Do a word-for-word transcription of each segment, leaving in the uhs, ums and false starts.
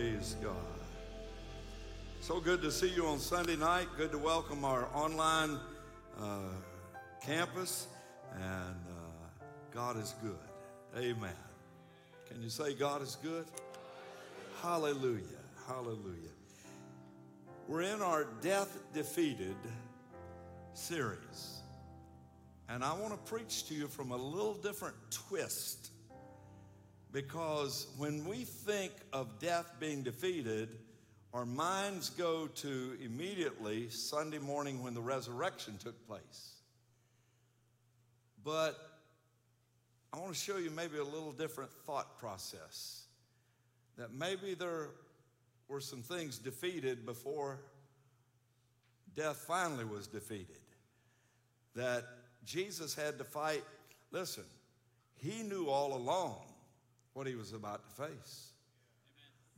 Praise God. So good to see you on Sunday night. Good to welcome our online uh, campus. And uh, God is good. Amen. Can you say God is good? Hallelujah. Hallelujah. We're in our Death Defeated series. And I want to preach to you from a little different twist. Because when we think of death being defeated, our minds go to immediately Sunday morning when the resurrection took place. But I want to show you maybe a little different thought process. That maybe there were some things defeated before death finally was defeated. That Jesus had to fight. Listen, he knew all along what he was about to face. Amen.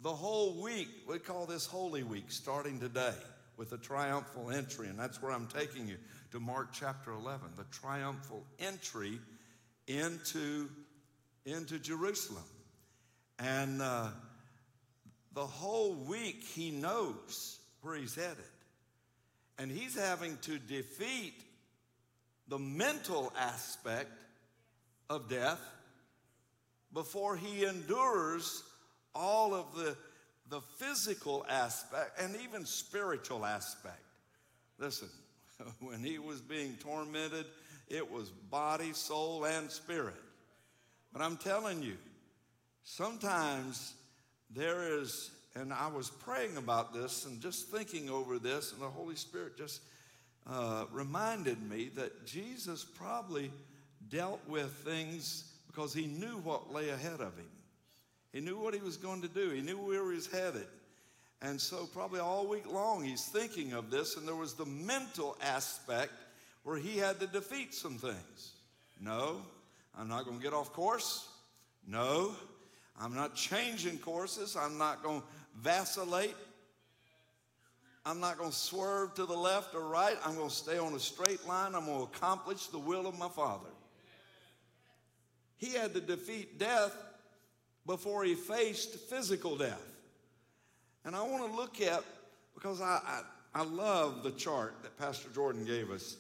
The whole week, we call this Holy Week, starting today with a triumphal entry. And that's where I'm taking you, to Mark chapter eleven, the triumphal entry into, into Jerusalem. And uh, the whole week, he knows where he's headed. And he's having to defeat the mental aspect of death before he endures all of the, the physical aspect and even spiritual aspect. Listen, when he was being tormented, it was body, soul, and spirit. But I'm telling you, sometimes there is, and I was praying about this and just thinking over this, and the Holy Spirit just uh, reminded me that Jesus probably dealt with things because he knew what lay ahead of him. He knew what he was going to do. He knew where he was headed. And so probably all week long he's thinking of this, and there was the mental aspect where he had to defeat some things. No, I'm not going to get off course. No, I'm not changing courses. I'm not going to vacillate. I'm not going to swerve to the left or right. I'm going to stay on a straight line. I'm going to accomplish the will of my Father. He had to defeat death before he faced physical death. And I want to look at, because I, I, I love the chart that Pastor Jordan gave us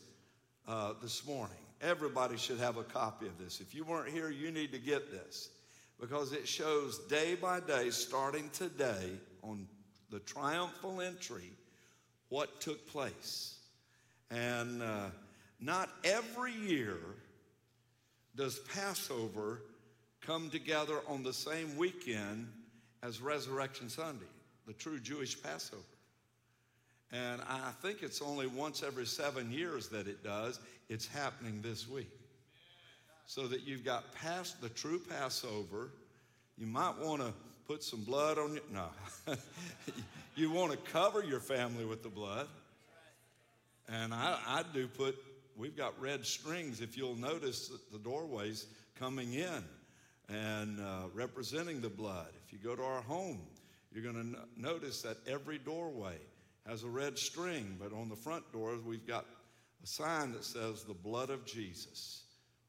uh, this morning. Everybody should have a copy of this. If you weren't here, you need to get this, because it shows day by day, starting today on the triumphal entry, what took place. And uh, not every year does Passover come together on the same weekend as Resurrection Sunday, the true Jewish Passover. And I think it's only once every seven years that it does. It's happening this week. So that you've got past the true Passover. You might want to put some blood on your, no. You want to cover your family with the blood. And I, I do put, we've got red strings, if you'll notice, the doorways coming in and uh, representing the blood. If you go to our home, you're going to no- notice that every doorway has a red string, but on the front door, we've got a sign that says the blood of Jesus,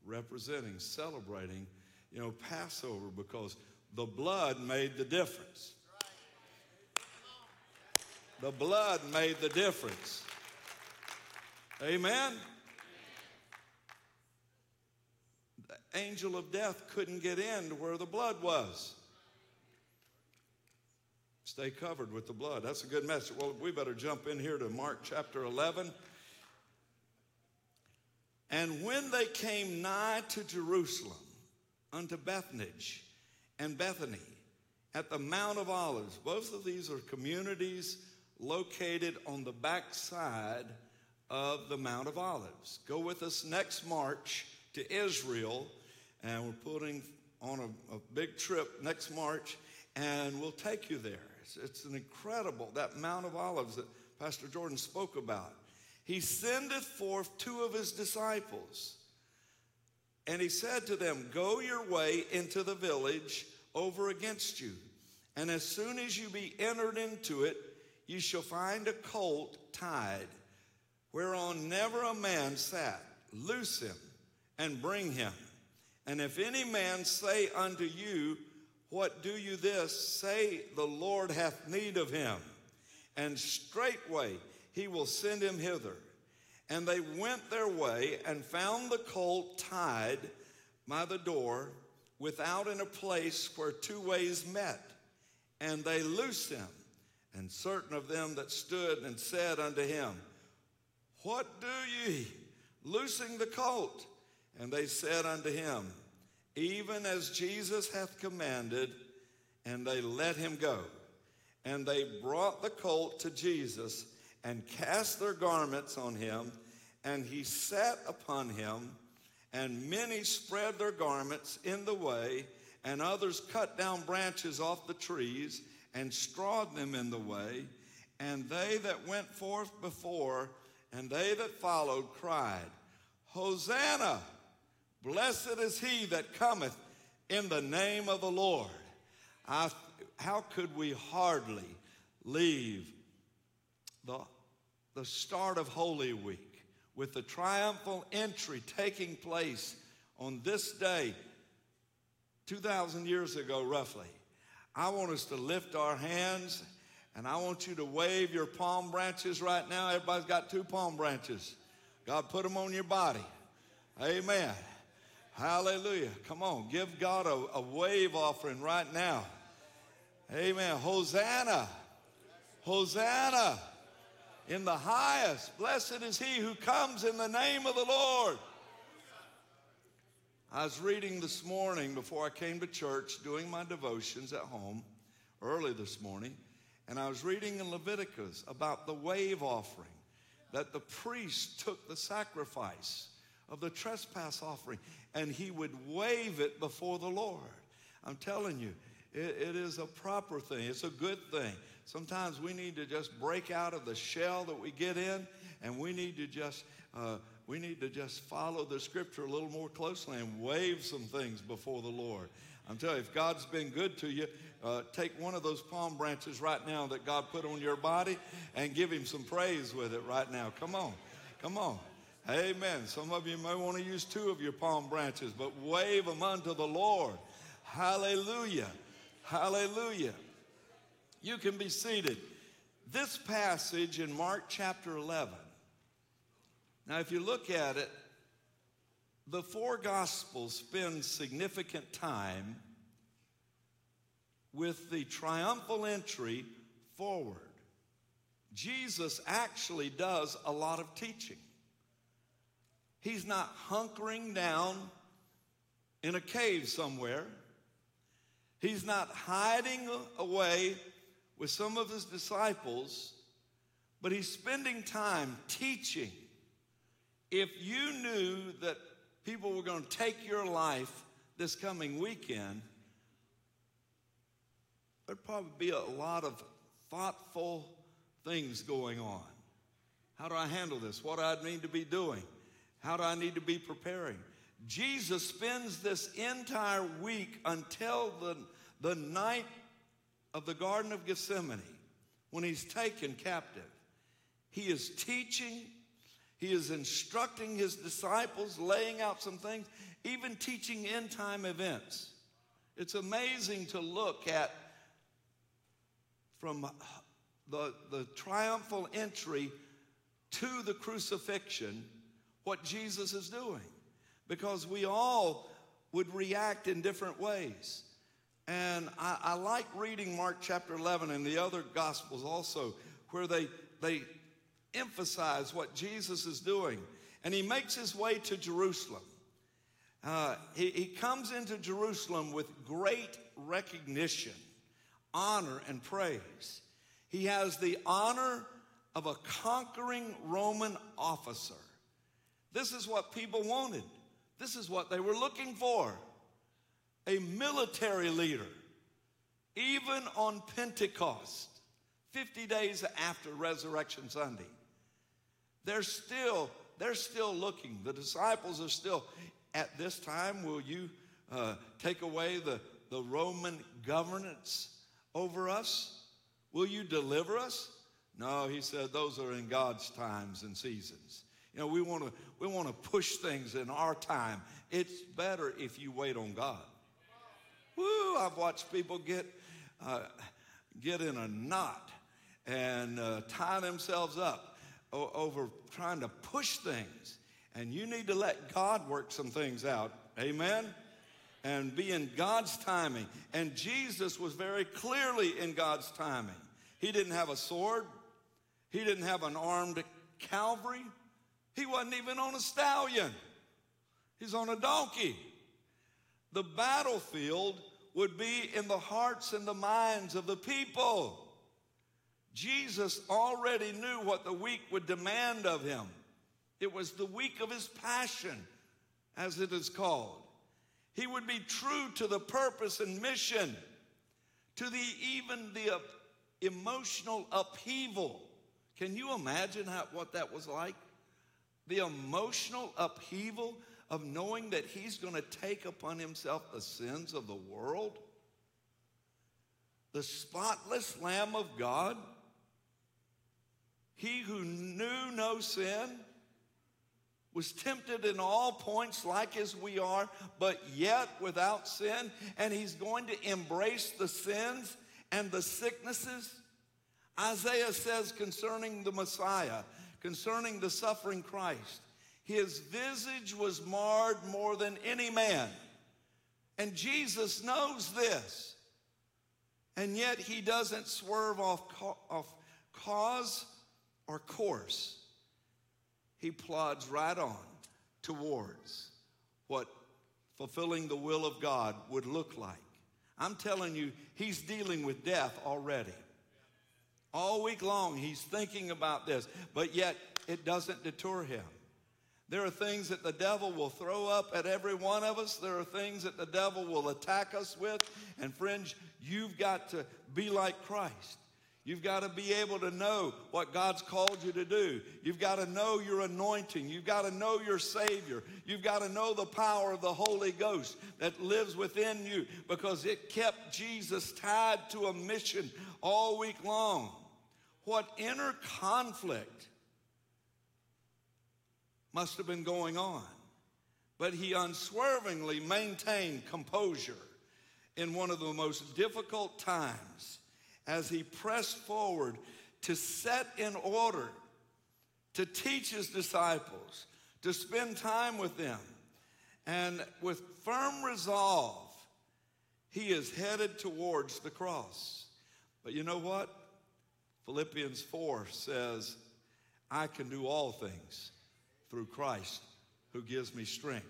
representing, celebrating, you know, Passover, because the blood made the difference. The blood made the difference. Amen. Angel of death couldn't get in to where the blood was. Stay covered with the blood. That's a good message. Well, we better jump in here to Mark chapter eleven. And when they came nigh to Jerusalem, unto Bethany and Bethany, at the Mount of Olives, both of these are communities located on the backside of the Mount of Olives. Go with us next March to Israel, and we're putting on a, a big trip next March, and we'll take you there. It's, it's an incredible, that Mount of Olives that Pastor Jordan spoke about. He sendeth forth two of his disciples, and he said to them, go your way into the village over against you, and as soon as you be entered into it, you shall find a colt tied, whereon never a man sat. Loose him, and bring him. And if any man say unto you, What do you this? Say, the Lord hath need of him. And straightway he will send him hither. And they went their way and found the colt tied by the door without in a place where two ways met. And they loosed him. And certain of them that stood and said unto him, What do ye, loosing the colt? And they said unto him, Even as Jesus hath commanded. And they let him go. And they brought the colt to Jesus, and cast their garments on him, and he sat upon him. And many spread their garments in the way, and others cut down branches off the trees, and strawed them in the way. And they that went forth before, and they that followed, cried, Hosanna! Blessed is he that cometh in the name of the Lord. I, how could we hardly leave the, the start of Holy Week with the triumphal entry taking place on this day two thousand years ago roughly? I want us to lift our hands, and I want you to wave your palm branches right now. Everybody's got two palm branches. God put them on your body. Amen. Hallelujah. Come on, give God a, a wave offering right now. Amen. Hosanna. Hosanna in the highest. Blessed is he who comes in the name of the Lord. I was reading this morning before I came to church, doing my devotions at home early this morning, and I was reading in Leviticus about the wave offering, that the priest took the sacrifice of the trespass offering, and he would wave it before the Lord. I'm telling you, it, it is a proper thing. It's a good thing. Sometimes we need to just break out of the shell that we get in, and we need to just uh, we need to just follow the Scripture a little more closely and wave some things before the Lord. I'm telling you, if God's been good to you, uh, take one of those palm branches right now that God put on your body and give him some praise with it right now. Come on, come on. Amen. Some of you may want to use two of your palm branches, but wave them unto the Lord. Hallelujah. Hallelujah. You can be seated. This passage in Mark chapter eleven. Now, if you look at it, the four Gospels spend significant time with the triumphal entry forward. Jesus actually does a lot of teaching. He's not hunkering down in a cave somewhere. He's not hiding away with some of his disciples, but he's spending time teaching. If you knew that people were going to take your life this coming weekend, there'd probably be a lot of thoughtful things going on. How do I handle this? What do I need to be doing? How do I need to be preparing? Jesus spends this entire week until the, the night of the Garden of Gethsemane, when he's taken captive. He is teaching. He is instructing his disciples, laying out some things, even teaching end-time events. It's amazing to look at from the, the triumphal entry to the crucifixion what Jesus is doing, because we all would react in different ways. And I, I like reading Mark chapter eleven and the other Gospels also, where they, they emphasize what Jesus is doing. And he makes his way to Jerusalem. Uh, he, he comes into Jerusalem with great recognition, honor, and praise. He has the honor of a conquering Roman officer. This is what people wanted. This is what they were looking for. A military leader. Even on Pentecost, fifty days after Resurrection Sunday, they're still, they're still looking. The disciples are still, at this time, will you uh, take away the, the Roman governance over us? Will you deliver us? No, he said, those are in God's times and seasons. You know, we want to we want to push things in our time. It's better if you wait on God. Woo, I've watched people get, uh, get in a knot and uh, tie themselves up o- over trying to push things. And you need to let God work some things out. Amen? And be in God's timing. And Jesus was very clearly in God's timing. He didn't have a sword. He didn't have an armed cavalry. He wasn't even on a stallion. He's on a donkey. The battlefield would be in the hearts and the minds of the people. Jesus already knew what the week would demand of him. It was the week of his passion, as it is called. He would be true to the purpose and mission, to the even the up, emotional upheaval. Can you imagine how, what that was like? The emotional upheaval of knowing that he's going to take upon himself the sins of the world. The spotless Lamb of God, he who knew no sin, was tempted in all points like as we are, but yet without sin, and he's going to embrace the sins and the sicknesses. Isaiah says concerning the Messiah, concerning the suffering Christ, his visage was marred more than any man. And Jesus knows this. And yet he doesn't swerve off, off cause or course. He plods right on towards what fulfilling the will of God would look like. I'm telling you, he's dealing with death already. All week long, he's thinking about this, but yet it doesn't deter him. There are things that the devil will throw up at every one of us. There are things that the devil will attack us with. And friends, you've got to be like Christ. You've got to be able to know what God's called you to do. You've got to know your anointing. You've got to know your Savior. You've got to know the power of the Holy Ghost that lives within you, because it kept Jesus tied to a mission all week long. What inner conflict must have been going on. But he unswervingly maintained composure in one of the most difficult times, as he pressed forward to set in order, to teach his disciples, to spend time with them. And with firm resolve, he is headed towards the cross. But you know what? Philippians four says, I can do all things through Christ who gives me strength.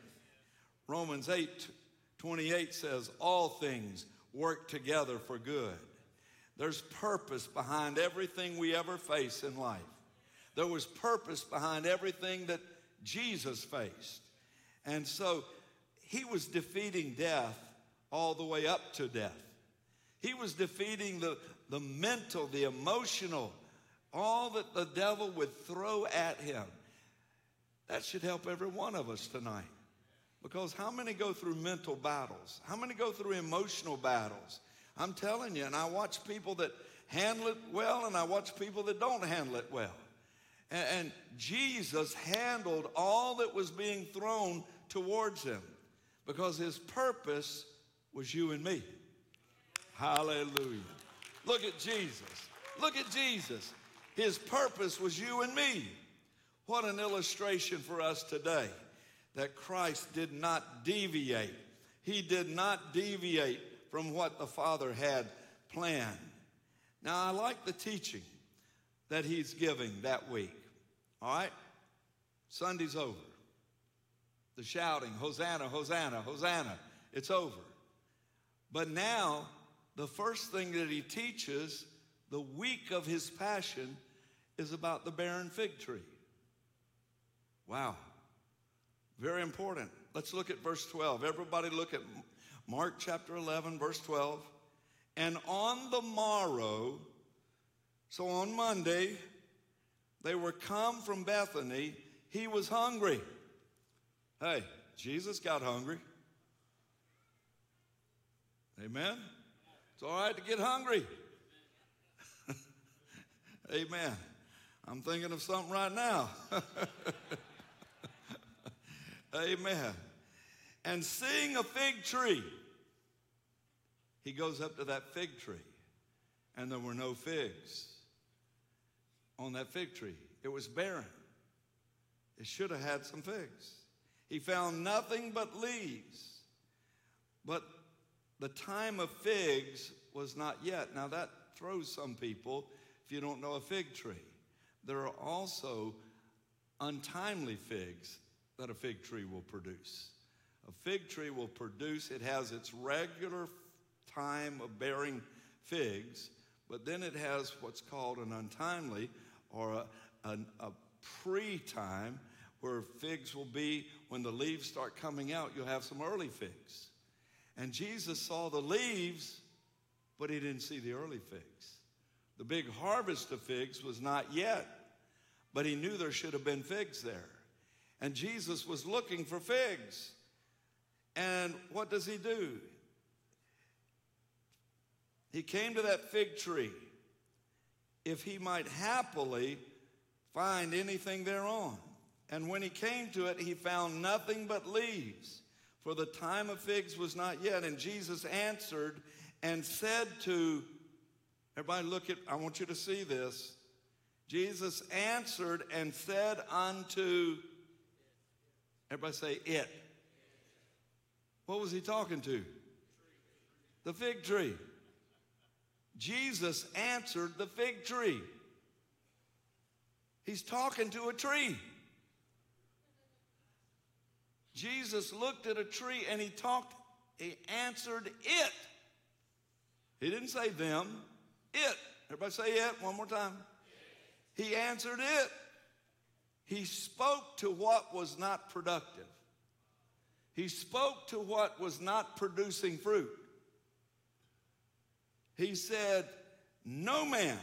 Romans eight twenty-eight says, all things work together for good. There's purpose behind everything we ever face in life. There was purpose behind everything that Jesus faced. And so he was defeating death all the way up to death. He was defeating the, the mental, the emotional, all that the devil would throw at him. That should help every one of us tonight. Because how many go through mental battles? How many go through emotional battles? I'm telling you, and I watch people that handle it well, and I watch people that don't handle it well. And, and Jesus handled all that was being thrown towards him, because his purpose was you and me. Hallelujah. Look at Jesus. Look at Jesus. His purpose was you and me. What an illustration for us today that Christ did not deviate. He did not deviate from what the Father had planned. Now, I like the teaching that he's giving that week. All right? Sunday's over. The shouting, Hosanna, Hosanna, Hosanna. It's over. But now, the first thing that he teaches, the week of his passion, is about the barren fig tree. Wow. Very important. Let's look at verse twelve. Everybody look at Mark chapter eleven, verse twelve. And on the morrow, so on Monday, they were come from Bethany. He was hungry. Hey, Jesus got hungry. Amen? It's all right to get hungry. Amen. I'm thinking of something right now. Amen. And seeing a fig tree He goes up to that fig tree, and there were no figs on that fig tree. It was barren. It should have had some figs. He found nothing but leaves. But the time of figs was not yet. Now that throws some people if you don't know a fig tree. There are also untimely figs that a fig tree will produce. A fig tree will produce, it has its regular time of bearing figs, but then it has what's called an untimely or a, a, a pre-time where figs will be, when the leaves start coming out, you'll have some early figs. And Jesus saw the leaves, but he didn't see the early figs. The big harvest of figs was not yet, but he knew there should have been figs there. And Jesus was looking for figs. And what does he do? He came to that fig tree, if he might happily find anything thereon. And when he came to it, he found nothing but leaves, for the time of figs was not yet. And Jesus answered and said to, everybody look at, I want you to see this. Jesus answered and said unto, everybody say it. What was he talking to? The fig tree. Jesus answered the fig tree. He's talking to a tree. Jesus looked at a tree and he talked, he answered it. He didn't say them, it. Everybody say it one more time. It. He answered it. He spoke to what was not productive. He spoke to what was not producing fruit. He said, no man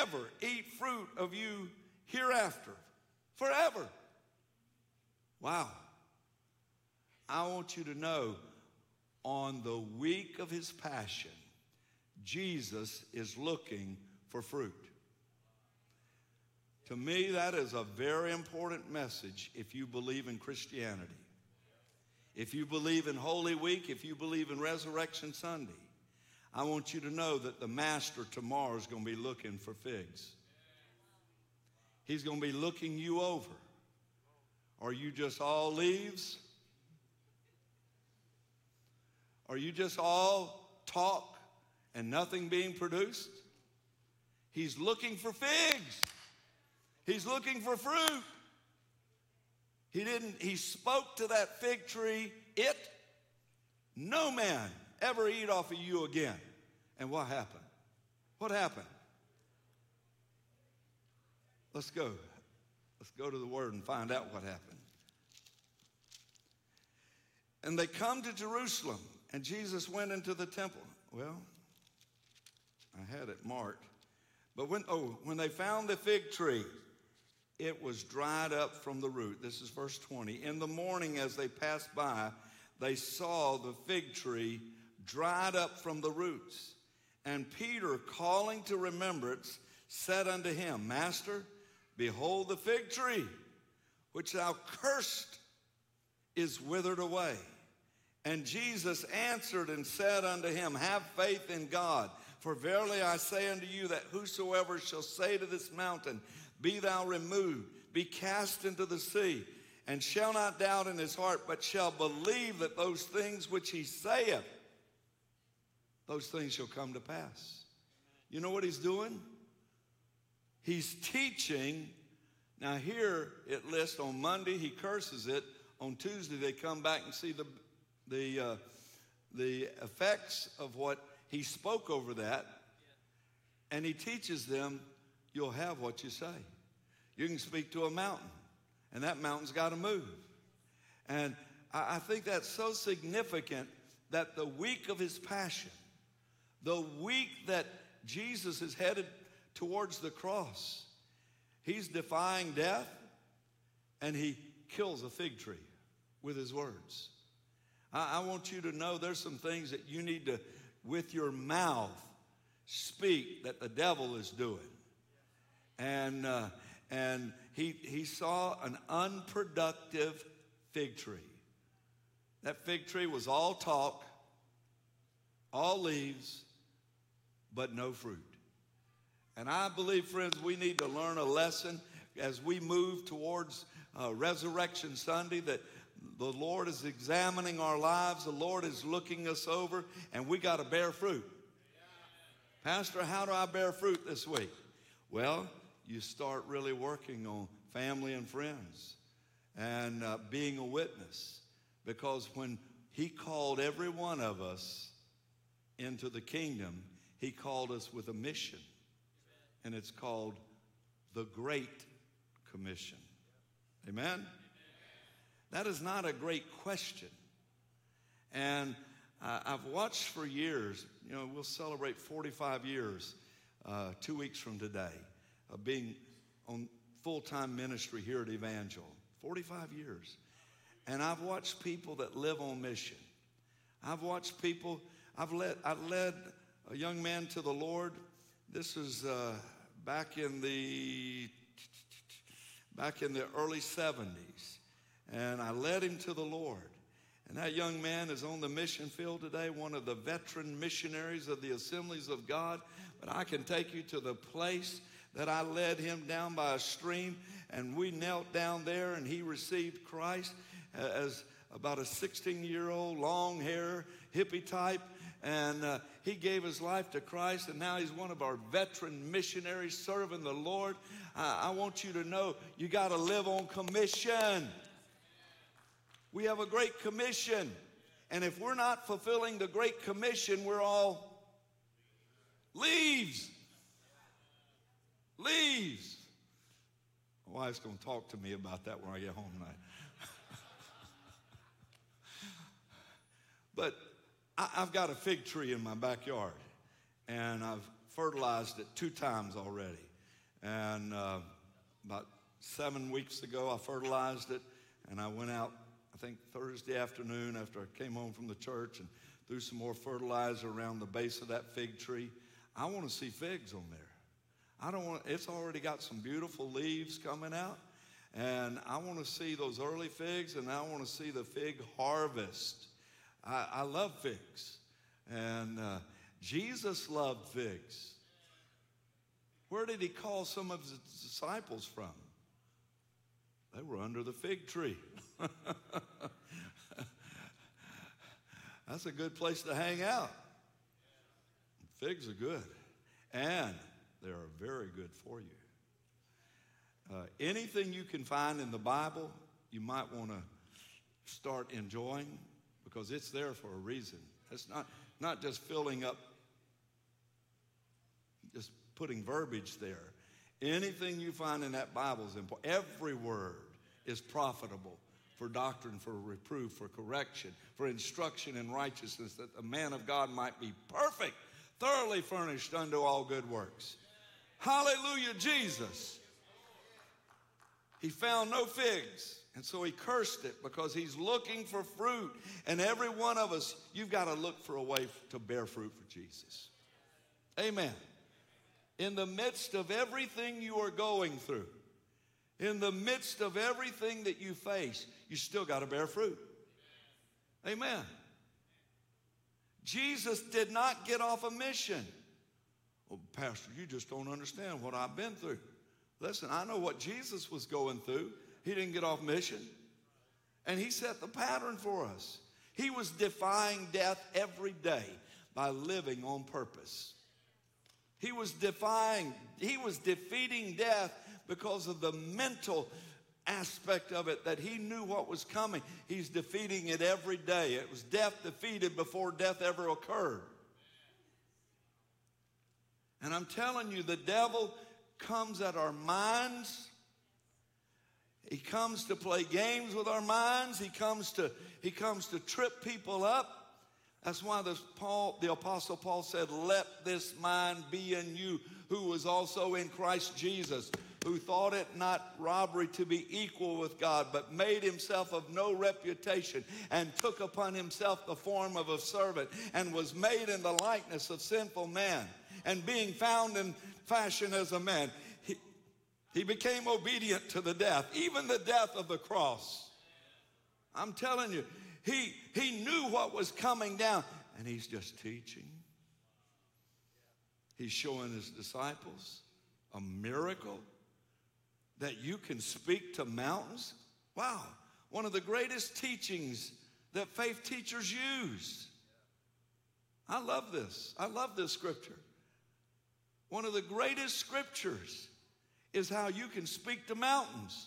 ever eat fruit of you hereafter, forever. Wow. I want you to know, on the week of his passion, Jesus is looking for fruit. To me, that is a very important message if you believe in Christianity. If you believe in Holy Week, if you believe in Resurrection Sunday, I want you to know that the Master tomorrow is going to be looking for figs. He's going to be looking you over. Are you just all leaves? Are you just all talk and nothing being produced? He's looking for figs. He's looking for fruit. He didn't, he spoke to that fig tree, it, no man ever eat off of you again. And what happened? What happened? Let's go. Let's go to the Word and find out what happened. And they come to Jerusalem, and Jesus went into the temple. Well, I had it marked. But when, oh, when they found the fig tree, it was dried up from the root. This is verse twenty. In the morning as they passed by, they saw the fig tree dried up from the roots. And Peter, calling to remembrance, said unto him, Master, behold, the fig tree which thou cursed is withered away. And Jesus answered and said unto him, have faith in God. For verily I say unto you, that whosoever shall say to this mountain, be thou removed, be cast into the sea, and shall not doubt in his heart, but shall believe that those things which he saith, those things shall come to pass. You know what he's doing? He's teaching. Now here it lists on Monday, he curses it. On Tuesday, they come back and see the, the, uh, the effects of what he spoke over that. And he teaches them, you'll have what you say. You can speak to a mountain, and that mountain's got to move. And I, I think that's so significant that the week of his passion, the week that Jesus is headed towards the cross, he's defying death, and he kills a fig tree with his words. I, I want you to know there's some things that you need to, with your mouth, speak that the devil is doing. And uh, and he he saw an unproductive fig tree. That fig tree was all talk all leaves, but no fruit. And I believe, friends, we need to learn a lesson as we move towards uh, Resurrection Sunday, that the Lord is examining our lives. The Lord is looking us over, and we got to bear fruit. Yeah. Pastor, how do I bear fruit this week? Well, you start really working on family and friends and uh, being a witness, because when he called every one of us into the kingdom, he called us with a mission, and it's called the Great Commission. Amen? That is not a great question. And uh, I've watched for years, you know, we'll celebrate forty-five years uh, two weeks from today of being on full-time ministry here at Evangel, forty-five years. And I've watched people that live on mission. I've watched people, I've led, I led a young man to the Lord. This was uh, back in the, back in the early seventies. And I led him to the Lord. And that young man is on the mission field today, one of the veteran missionaries of the Assemblies of God. But I can take you to the place that I led him down by a stream, and we knelt down there, and he received Christ as about a sixteen-year-old, long hair, hippie type. And uh, he gave his life to Christ, and now he's one of our veteran missionaries serving the Lord. I, I want you to know you got to live on commission. We have a great commission, and if we're not fulfilling the great commission, we're all leaves. Leaves. My wife's going to talk to me about that when I get home tonight. But I, I've got a fig tree in my backyard, and I've fertilized it two times already. And uh, about seven weeks ago, I fertilized it, and I went out, I think Thursday afternoon, after I came home from the church, and threw some more fertilizer around the base of that fig tree. I want to see figs on there. I don't want, it's already got some beautiful leaves coming out, and I want to see those early figs, and I want to see the fig harvest. I, I love figs, and uh, Jesus loved figs. Where did he call some of his disciples from? They were under the fig tree. That's a good place to hang out. Figs are good, and they are very good for you. Uh, anything you can find in the Bible, you might want to start enjoying, because it's there for a reason. It's not, not just filling up, just putting verbiage there. Anything you find in that Bible is important. Every word is profitable for doctrine, for reproof, for correction, for instruction in righteousness, that the man of God might be perfect, thoroughly furnished unto all good works. Hallelujah, Jesus. He found no figs, and so he cursed it, because he's looking for fruit. And every one of us, you've got to look for a way to bear fruit for Jesus. Amen. In the midst of everything you are going through, in the midst of everything that you face, you still got to bear fruit. Amen. Jesus did not get off a mission. Well, Pastor, you just don't understand what I've been through. Listen, I know what Jesus was going through. He didn't get off mission. And he set the pattern for us. He was defying death every day by living on purpose. He was defying, he was defeating death because of the mental aspect of it, that he knew what was coming. He's defeating it every day. It was death defeated before death ever occurred. And I'm telling you, the devil comes at our minds. He comes to play games with our minds. He comes to, he comes to trip people up. That's why this Paul, the Apostle Paul said, let this mind be in you, who was also in Christ Jesus, who thought it not robbery to be equal with God, but made himself of no reputation, and took upon himself the form of a servant, and was made in the likeness of sinful man. And being found in fashion as a man, he, he became obedient to the death, even the death of the cross. I'm telling you. He, he knew what was coming down, and he's just teaching. He's showing his disciples a miracle that you can speak to mountains. Wow, one of the greatest teachings that faith teachers use. I love this. I love this scripture. One of the greatest scriptures is how you can speak to mountains,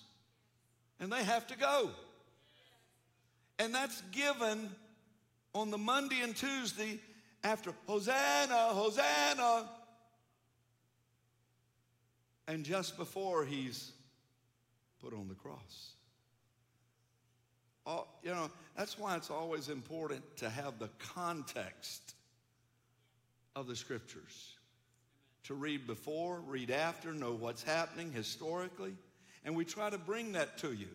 and they have to go. And that's given on the Monday and Tuesday after Hosanna, Hosanna. And just before he's put on the cross. All, you know, that's why it's always important to have the context of the scriptures. To read before, read after, know what's happening historically. And we try to bring that to you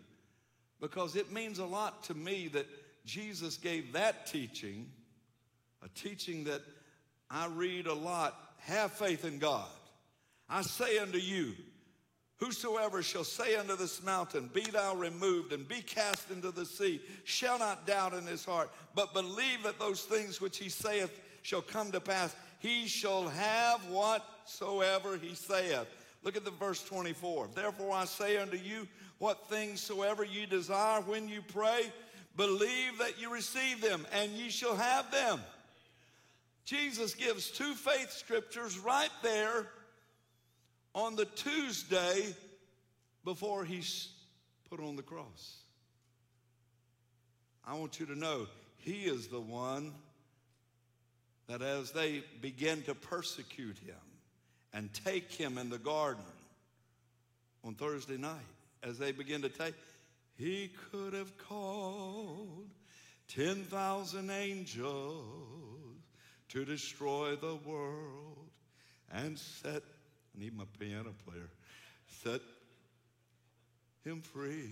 because it means a lot to me that Jesus gave that teaching, a teaching that I read a lot. Have faith in God. I say unto you, whosoever shall say unto this mountain, be thou removed and be cast into the sea, shall not doubt in his heart, but believe that those things which he saith shall come to pass. He shall have whatsoever he saith. Look at the verse twenty-four. Therefore I say unto you, what things soever ye desire when you pray, believe that you receive them, and ye shall have them. Jesus gives two faith scriptures right there on the Tuesday before he's put on the cross. I want you to know he is the one that as they began to persecute him and take him in the garden on Thursday night, as they began to take, he could have called ten thousand angels to destroy the world and set, I need my piano player, set him free.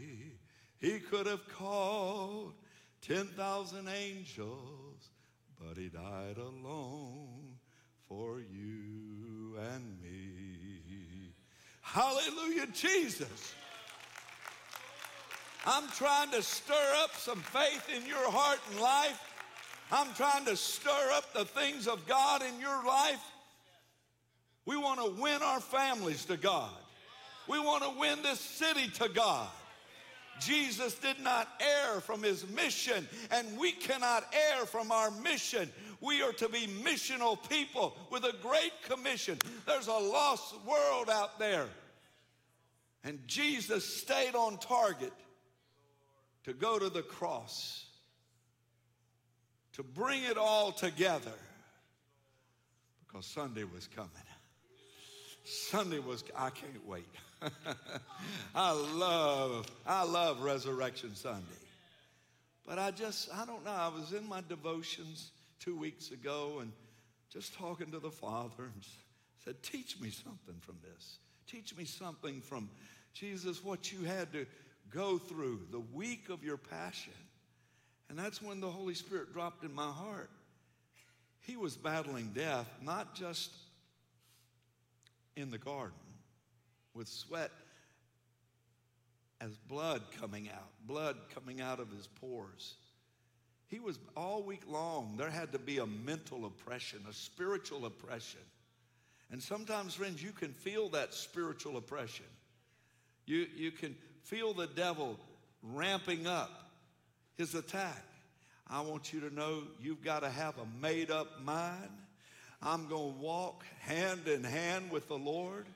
He could have called ten thousand angels, but he died alone for you and me. Hallelujah, Jesus. I'm trying to stir up some faith in your heart and life. I'm trying to stir up the things of God in your life. We want to win our families to God. We want to win this city to God. Jesus did not err from his mission, and we cannot err from our mission. We are to be missional people with a great commission. There's a lost world out there. And Jesus stayed on target to go to the cross, to bring it all together, because Sunday was coming. Sunday was, I can't wait. I love, I love Resurrection Sunday. But I just, I don't know, I was in my devotions two weeks ago and just talking to the Father and said, teach me something from this. Teach me something from Jesus, what you had to go through, the week of your passion. And that's when the Holy Spirit dropped in my heart. He was battling death, not just in the garden, with sweat as blood coming out, blood coming out of his pores. He was all week long, there had to be a mental oppression, a spiritual oppression. And sometimes, friends, you can feel that spiritual oppression. You, you can feel the devil ramping up his attack. I want you to know you've got to have a made-up mind. I'm going to walk hand in hand with the Lord,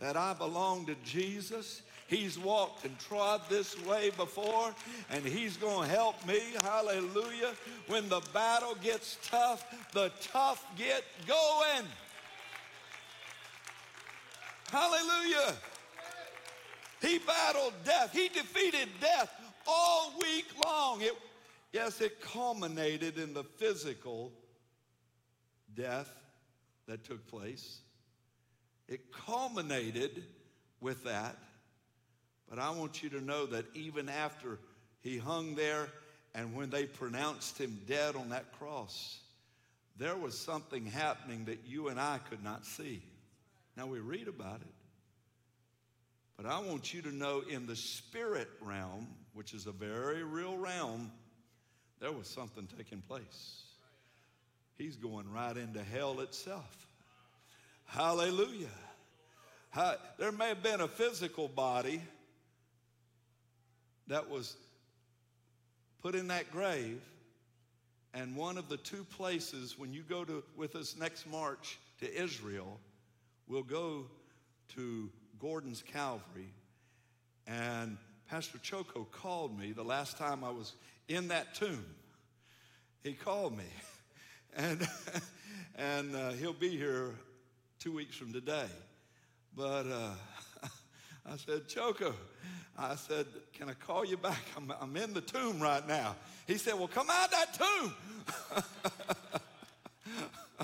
that I belong to Jesus. He's walked and trod this way before, and he's going to help me. Hallelujah. When the battle gets tough, the tough get going. Hallelujah. He battled death. He defeated death all week long. It, yes, it culminated in the physical death that took place. It culminated with that. But I want you to know that even after he hung there and when they pronounced him dead on that cross, there was something happening that you and I could not see. Now we read about it. But I want you to know in the spirit realm, which is a very real realm, there was something taking place. he's going right into hell itself. Hallelujah. There may have been a physical body that was put in that grave, and one of the two places when you go to with us next March to Israel, we'll go to Gordon's Calvary. And Pastor Choco called me the last time I was in that tomb. He called me, and and uh, he'll be here two weeks from today. But uh, I said, Choco, I said, can I call you back? I'm, I'm in the tomb right now. He said, well, come out of that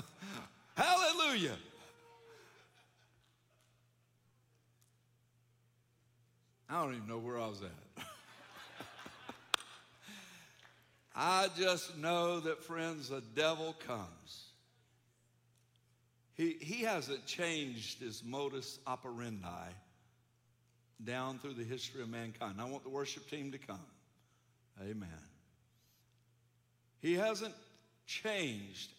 tomb. Hallelujah. I don't even know where I was at. I just know that, friends, the devil comes. He, he hasn't changed his modus operandi down through the history of mankind. I want the worship team to come. Amen. He hasn't changed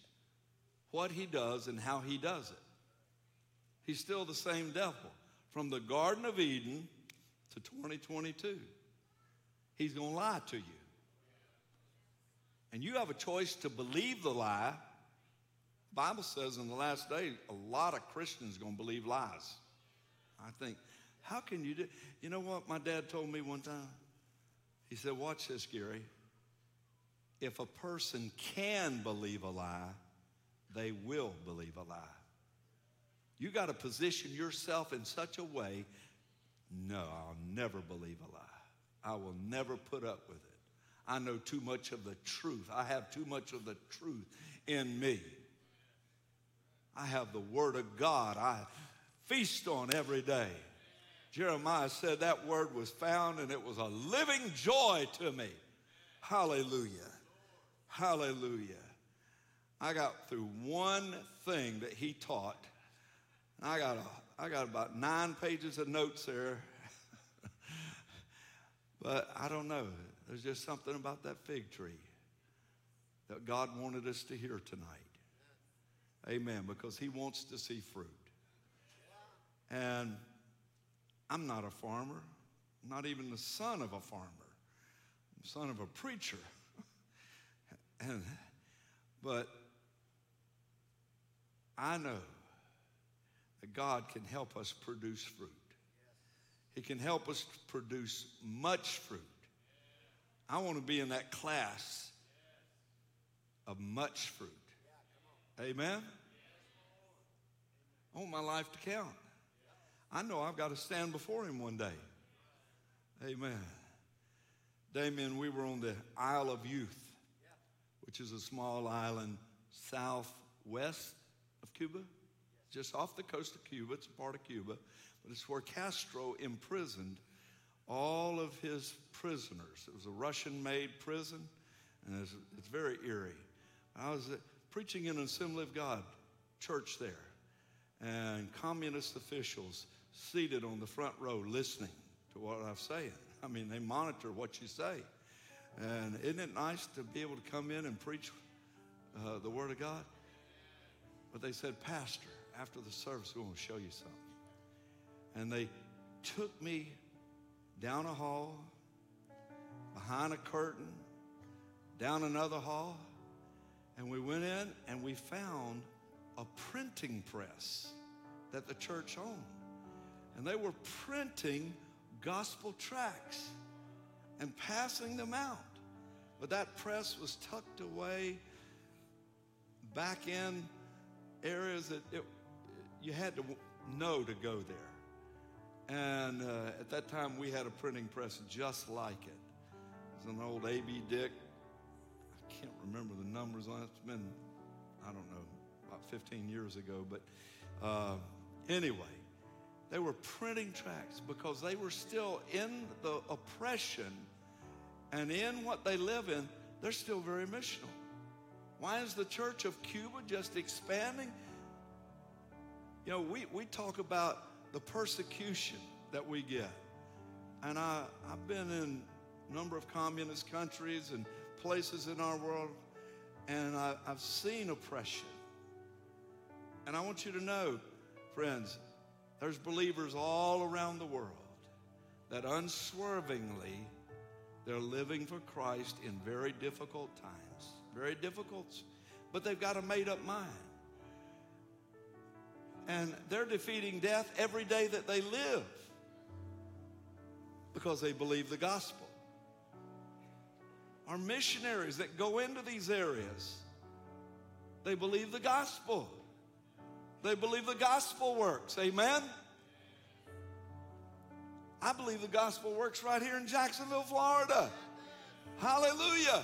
what he does and how he does it. He's still the same devil. From the Garden of Eden to twenty twenty-two, he's going to lie to you. And you have a choice to believe the lie. Bible says in the last day, a lot of Christians are going to believe lies. I think, how can you do? You know what my dad told me one time? He said, watch this, Gary. If a person can believe a lie, they will believe a lie. You got to position yourself in such a way, no, I'll never believe a lie. I will never put up with it. I know too much of the truth. I have too much of the truth in me. I have the word of God I feast on every day. Jeremiah said that word was found, and it was a living joy to me. Hallelujah. Hallelujah. I got through one thing that he taught. I got, a, I got about nine pages of notes there. But I don't know. There's just something about that fig tree that God wanted us to hear tonight. Amen, because he wants to see fruit. And I'm not a farmer, not even the son of a farmer. I'm the son of a preacher. and, but I know that God can help us produce fruit. He can help us produce much fruit. I want to be in that class of much fruit. Amen. I want my life to count. I know I've got to stand before him one day. Amen. Damien, we were on the Isle of Youth, which is a small island southwest of Cuba, just off the coast of Cuba. It's a part of Cuba, but it's where Castro imprisoned all of his prisoners. It was a Russian-made prison, and it's, it's very eerie. I was preaching in an Assembly of God church there, and communist officials seated on the front row listening to what I'm saying. I mean, they monitor what you say. And isn't it nice to be able to come in and preach uh, the Word of God? But they said, Pastor, after the service, we want to show you something. And they took me down a hall, behind a curtain, down another hall, and we went in and we found a printing press that the church owned. And they were printing gospel tracts and passing them out. But that press was tucked away back in areas that it, you had to know to go there. And uh, at that time, we had a printing press just like it. It was an old A B Dick. I can't remember the numbers on it. It's been, I don't know, about fifteen years ago. But uh, anyway, they were printing tracts because they were still in the oppression and in what they live in, they're still very missional. Why is the church of Cuba just expanding? You know, we, we talk about the persecution that we get. And I, I've been in a number of communist countries and places in our world, and I, I've seen oppression. And I want you to know, friends, there's believers all around the world that unswervingly, they're living for Christ in very difficult times, very difficult, but they've got a made-up mind. And they're defeating death every day that they live because they believe the gospel. Our missionaries that go into these areas, they believe the gospel. They believe the gospel works, amen? I believe the gospel works right here in Jacksonville, Florida. Hallelujah.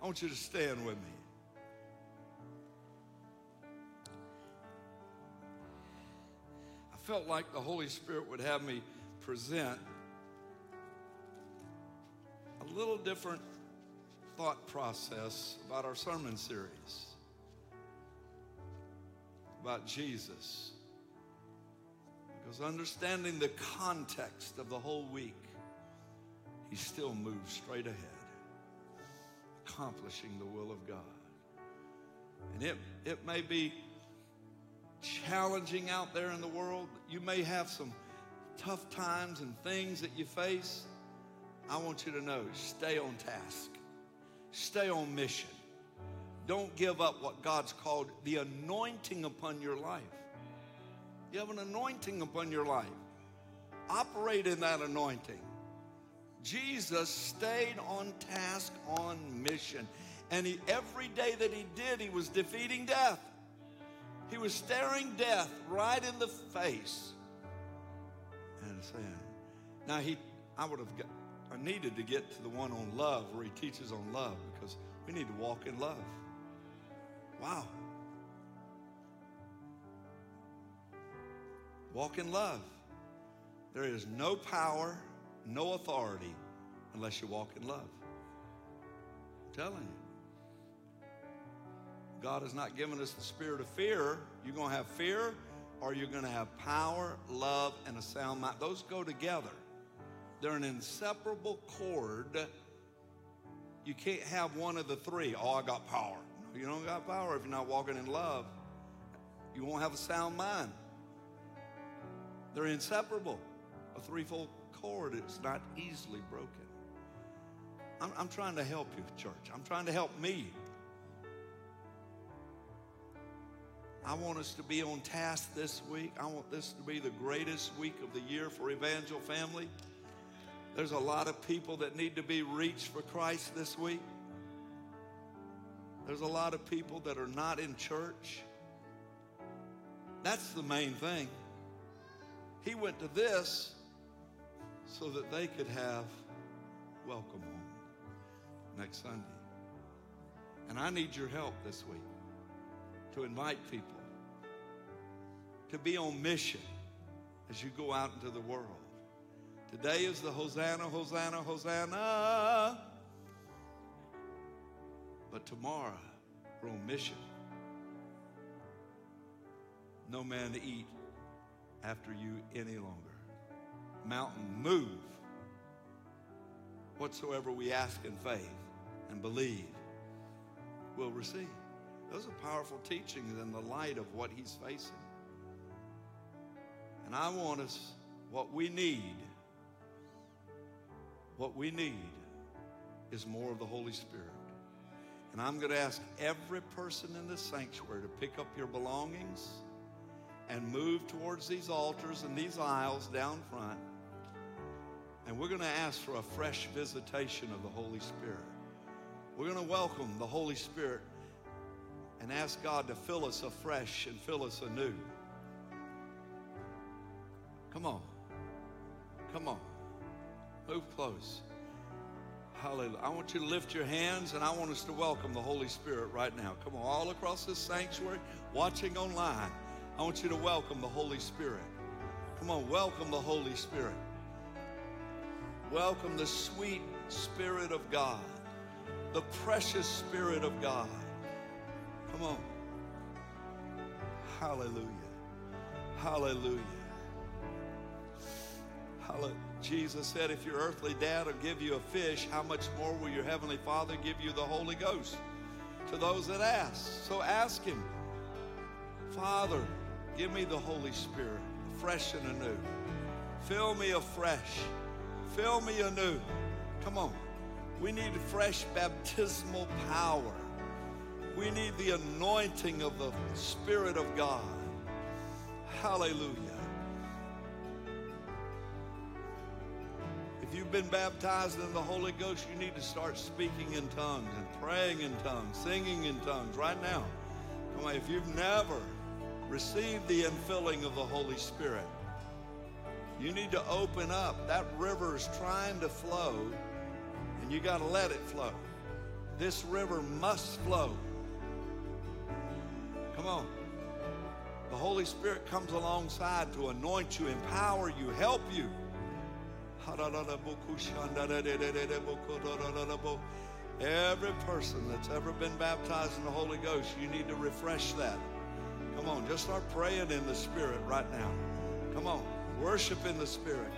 I want you to stand with me. I felt like the Holy Spirit would have me present a little different thought process about our sermon series, about Jesus. Because understanding the context of the whole week, he still moves straight ahead, accomplishing the will of God. And it, it may be challenging out there in the world. You may have some tough times and things that you face. I want you to know, stay on task. Stay on mission. Don't give up what God's called the anointing upon your life. You have an anointing upon your life. Operate in that anointing. Jesus stayed on task, on mission. And he, every day that he did, he was defeating death. He was staring death right in the face. And saying, now he, I would have got, I needed to get to the one on love where he teaches on love, because we need to walk in love. Wow. Walk in love. There is no power, no authority, unless you walk in love. I'm telling you. God has not given us the spirit of fear. You're going to have fear, or you're going to have power, love, and a sound mind. Those go together. They're an inseparable cord. You can't have one of the three. Oh, I got power. No, you don't got power if you're not walking in love. You won't have a sound mind. They're inseparable. A threefold cord is not easily broken. I'm, I'm trying to help you, church. I'm trying to help me. I want us to be on task this week. I want this to be the greatest week of the year for Evangel family. There's a lot of people that need to be reached for Christ this week. There's a lot of people that are not in church. That's the main thing. He went to this so that they could have welcome home next Sunday. And I need your help this week to invite people to be on mission as you go out into the world. Today is the Hosanna, Hosanna, Hosanna. But tomorrow, we're on mission. No man to eat after you any longer. Mountain, move. Whatsoever we ask in faith and believe, we'll receive. Those are powerful teachings in the light of what he's facing. And I want us, what we need, what we need is more of the Holy Spirit. And I'm going to ask every person in this sanctuary to pick up your belongings and move towards these altars and these aisles down front. And we're going to ask for a fresh visitation of the Holy Spirit. We're going to welcome the Holy Spirit and ask God to fill us afresh and fill us anew. Come on. Come on. Move close. Hallelujah. I want you to lift your hands, and I want us to welcome the Holy Spirit right now. Come on. All across this sanctuary, watching online, I want you to welcome the Holy Spirit. Come on, welcome the Holy Spirit. Welcome the sweet Spirit of God, the precious Spirit of God. Come on. Hallelujah. Hallelujah. Hallelujah. Jesus said, if your earthly dad will give you a fish, how much more will your heavenly Father give you the Holy Ghost to those that ask? So ask him, Father, give me the Holy Spirit, fresh and anew. Fill me afresh. Fill me anew. Come on. We need fresh baptismal power. We need the anointing of the Spirit of God. Hallelujah. If you've been baptized in the Holy Ghost, you need to start speaking in tongues and praying in tongues, singing in tongues right now. Come on, if you've never received the infilling of the Holy Spirit, you need to open up. That river is trying to flow, and you got to let it flow. This river must flow. Come on. The Holy Spirit comes alongside to anoint you, empower you, help you. Every person that's ever been baptized in the Holy Ghost, you need to refresh that. Come on, just start praying in the Spirit right now. Come on, worship in the Spirit.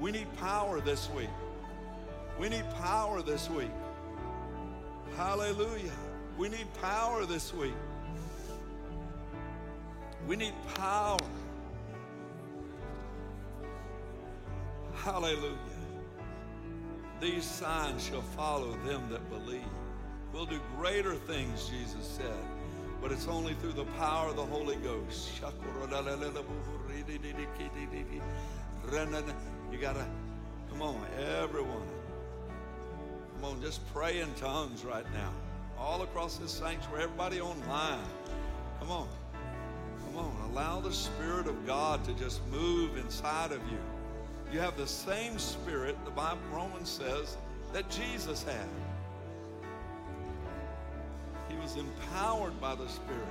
We need power this week. We need power this week. Hallelujah. We need power this week. We need power. Hallelujah. These signs shall follow them that believe. We'll do greater things, Jesus said, but it's only through the power of the Holy Ghost. You gotta, come on, everyone. Come on, just pray in tongues right now. All across this sanctuary, everybody online. Come on, come on. Allow the Spirit of God to just move inside of you. You have the same Spirit, the Bible, Romans says, that Jesus had. He was empowered by the Spirit.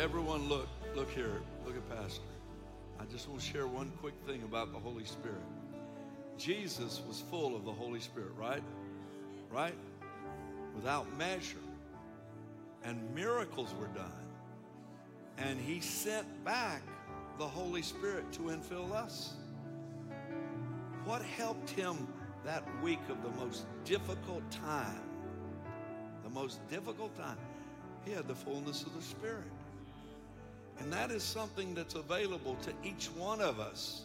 Everyone, look. Look here, look at Pastor. I just want to share one quick thing about the Holy Spirit. Jesus was full of the Holy Spirit, right? Right? Without measure. And miracles were done. And he sent back the Holy Spirit to infill us. What helped him that week of the most difficult time? The most difficult time. He had the fullness of the Spirit. And that is something that's available to each one of us.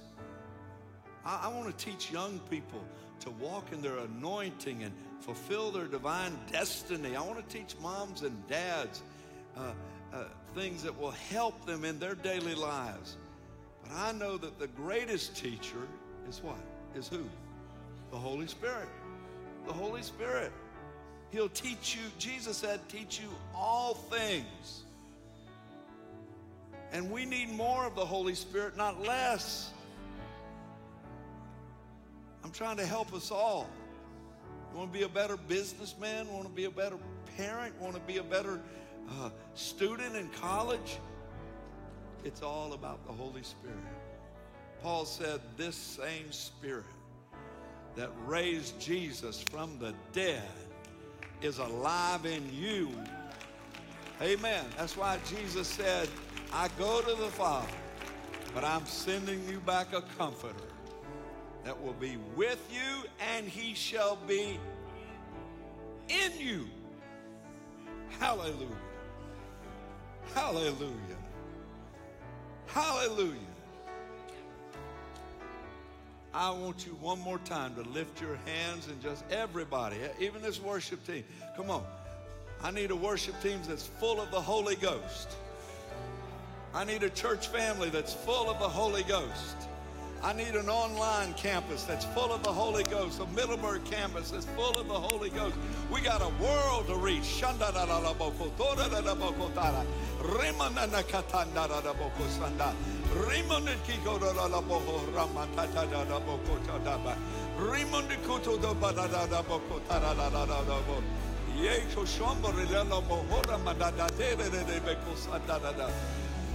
I, I want to teach young people to walk in their anointing and fulfill their divine destiny. I want to teach moms and dads uh, uh, things that will help them in their daily lives. But I know that the greatest teacher is what? Is who? The Holy Spirit. The Holy Spirit. He'll teach you, Jesus said, teach you all things. And we need more of the Holy Spirit, not less. I'm trying to help us all. You want to be a better businessman? Want to be a better parent? Want to be a better uh, student in college? It's all about the Holy Spirit. Paul said, this same Spirit that raised Jesus from the dead is alive in you. Amen. That's why Jesus said, I go to the Father, but I'm sending you back a comforter that will be with you, and he shall be in you. Hallelujah. Hallelujah. Hallelujah. I want you one more time to lift your hands and just everybody, even this worship team. Come on. I need a worship team that's full of the Holy Ghost. I need a church family that's full of the Holy Ghost. I need an online campus that's full of the Holy Ghost. A Middleburg campus that's full of the Holy Ghost. We got a world to reach.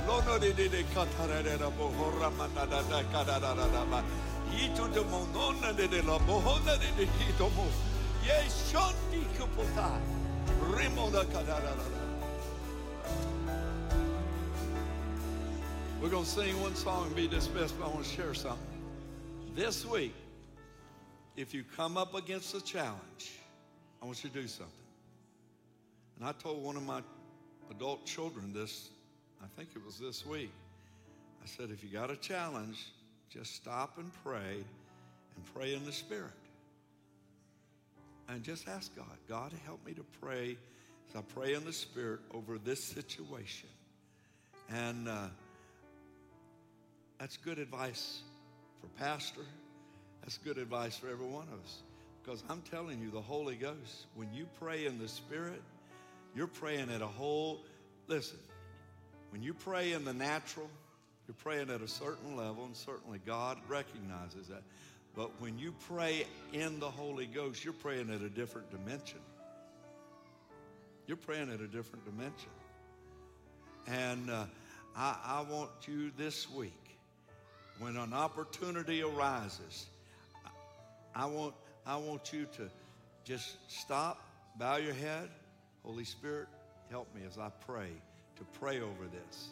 We're going to sing one song and be dismissed, but I want to share something. This week, if you come up against a challenge, I want you to do something. And I told one of my adult children this, I think it was this week. I said, if you got a challenge, just stop and pray and pray in the Spirit. And just ask God, God, help me to pray as I pray in the Spirit over this situation. And uh, that's good advice for pastor. That's good advice for every one of us. Because I'm telling you, the Holy Ghost, when you pray in the Spirit, you're praying at a whole, listen, when you pray in the natural, you're praying at a certain level, and certainly God recognizes that. But when you pray in the Holy Ghost, you're praying at a different dimension. You're praying at a different dimension. And uh, I, I want you this week, when an opportunity arises, I, I, want, I want you to just stop, bow your head. Holy Spirit, help me as I pray. To pray over this.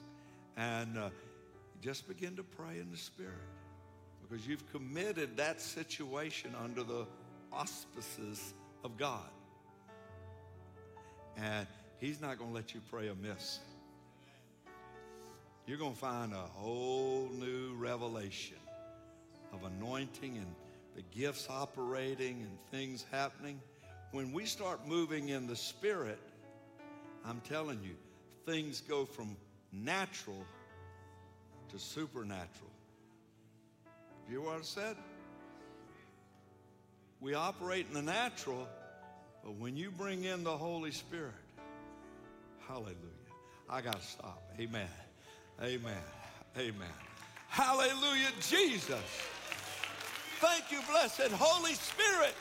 And uh, just begin to pray in the Spirit, because you've committed that situation under the auspices of God. And He's not going to let you pray amiss. You're going to find a whole new revelation of anointing and the gifts operating and things happening. When we start moving in the Spirit, I'm telling you, things go from natural to supernatural. Do you hear what I said? We operate in the natural, but when you bring in the Holy Spirit, hallelujah. I got to stop. Amen. Amen. Amen. Hallelujah, Jesus. Thank you, blessed Holy Spirit.